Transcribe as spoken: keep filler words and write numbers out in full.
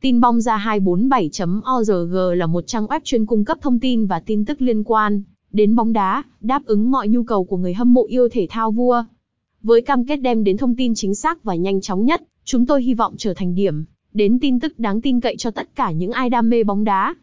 Tinbongda hai bốn bảy chấm org là một trang web chuyên cung cấp thông tin và tin tức liên quan đến bóng đá, đáp ứng mọi nhu cầu của người hâm mộ yêu thể thao vua. Với cam kết đem đến thông tin chính xác và nhanh chóng nhất, chúng tôi hy vọng trở thành điểm đến tin tức đáng tin cậy cho tất cả những ai đam mê bóng đá.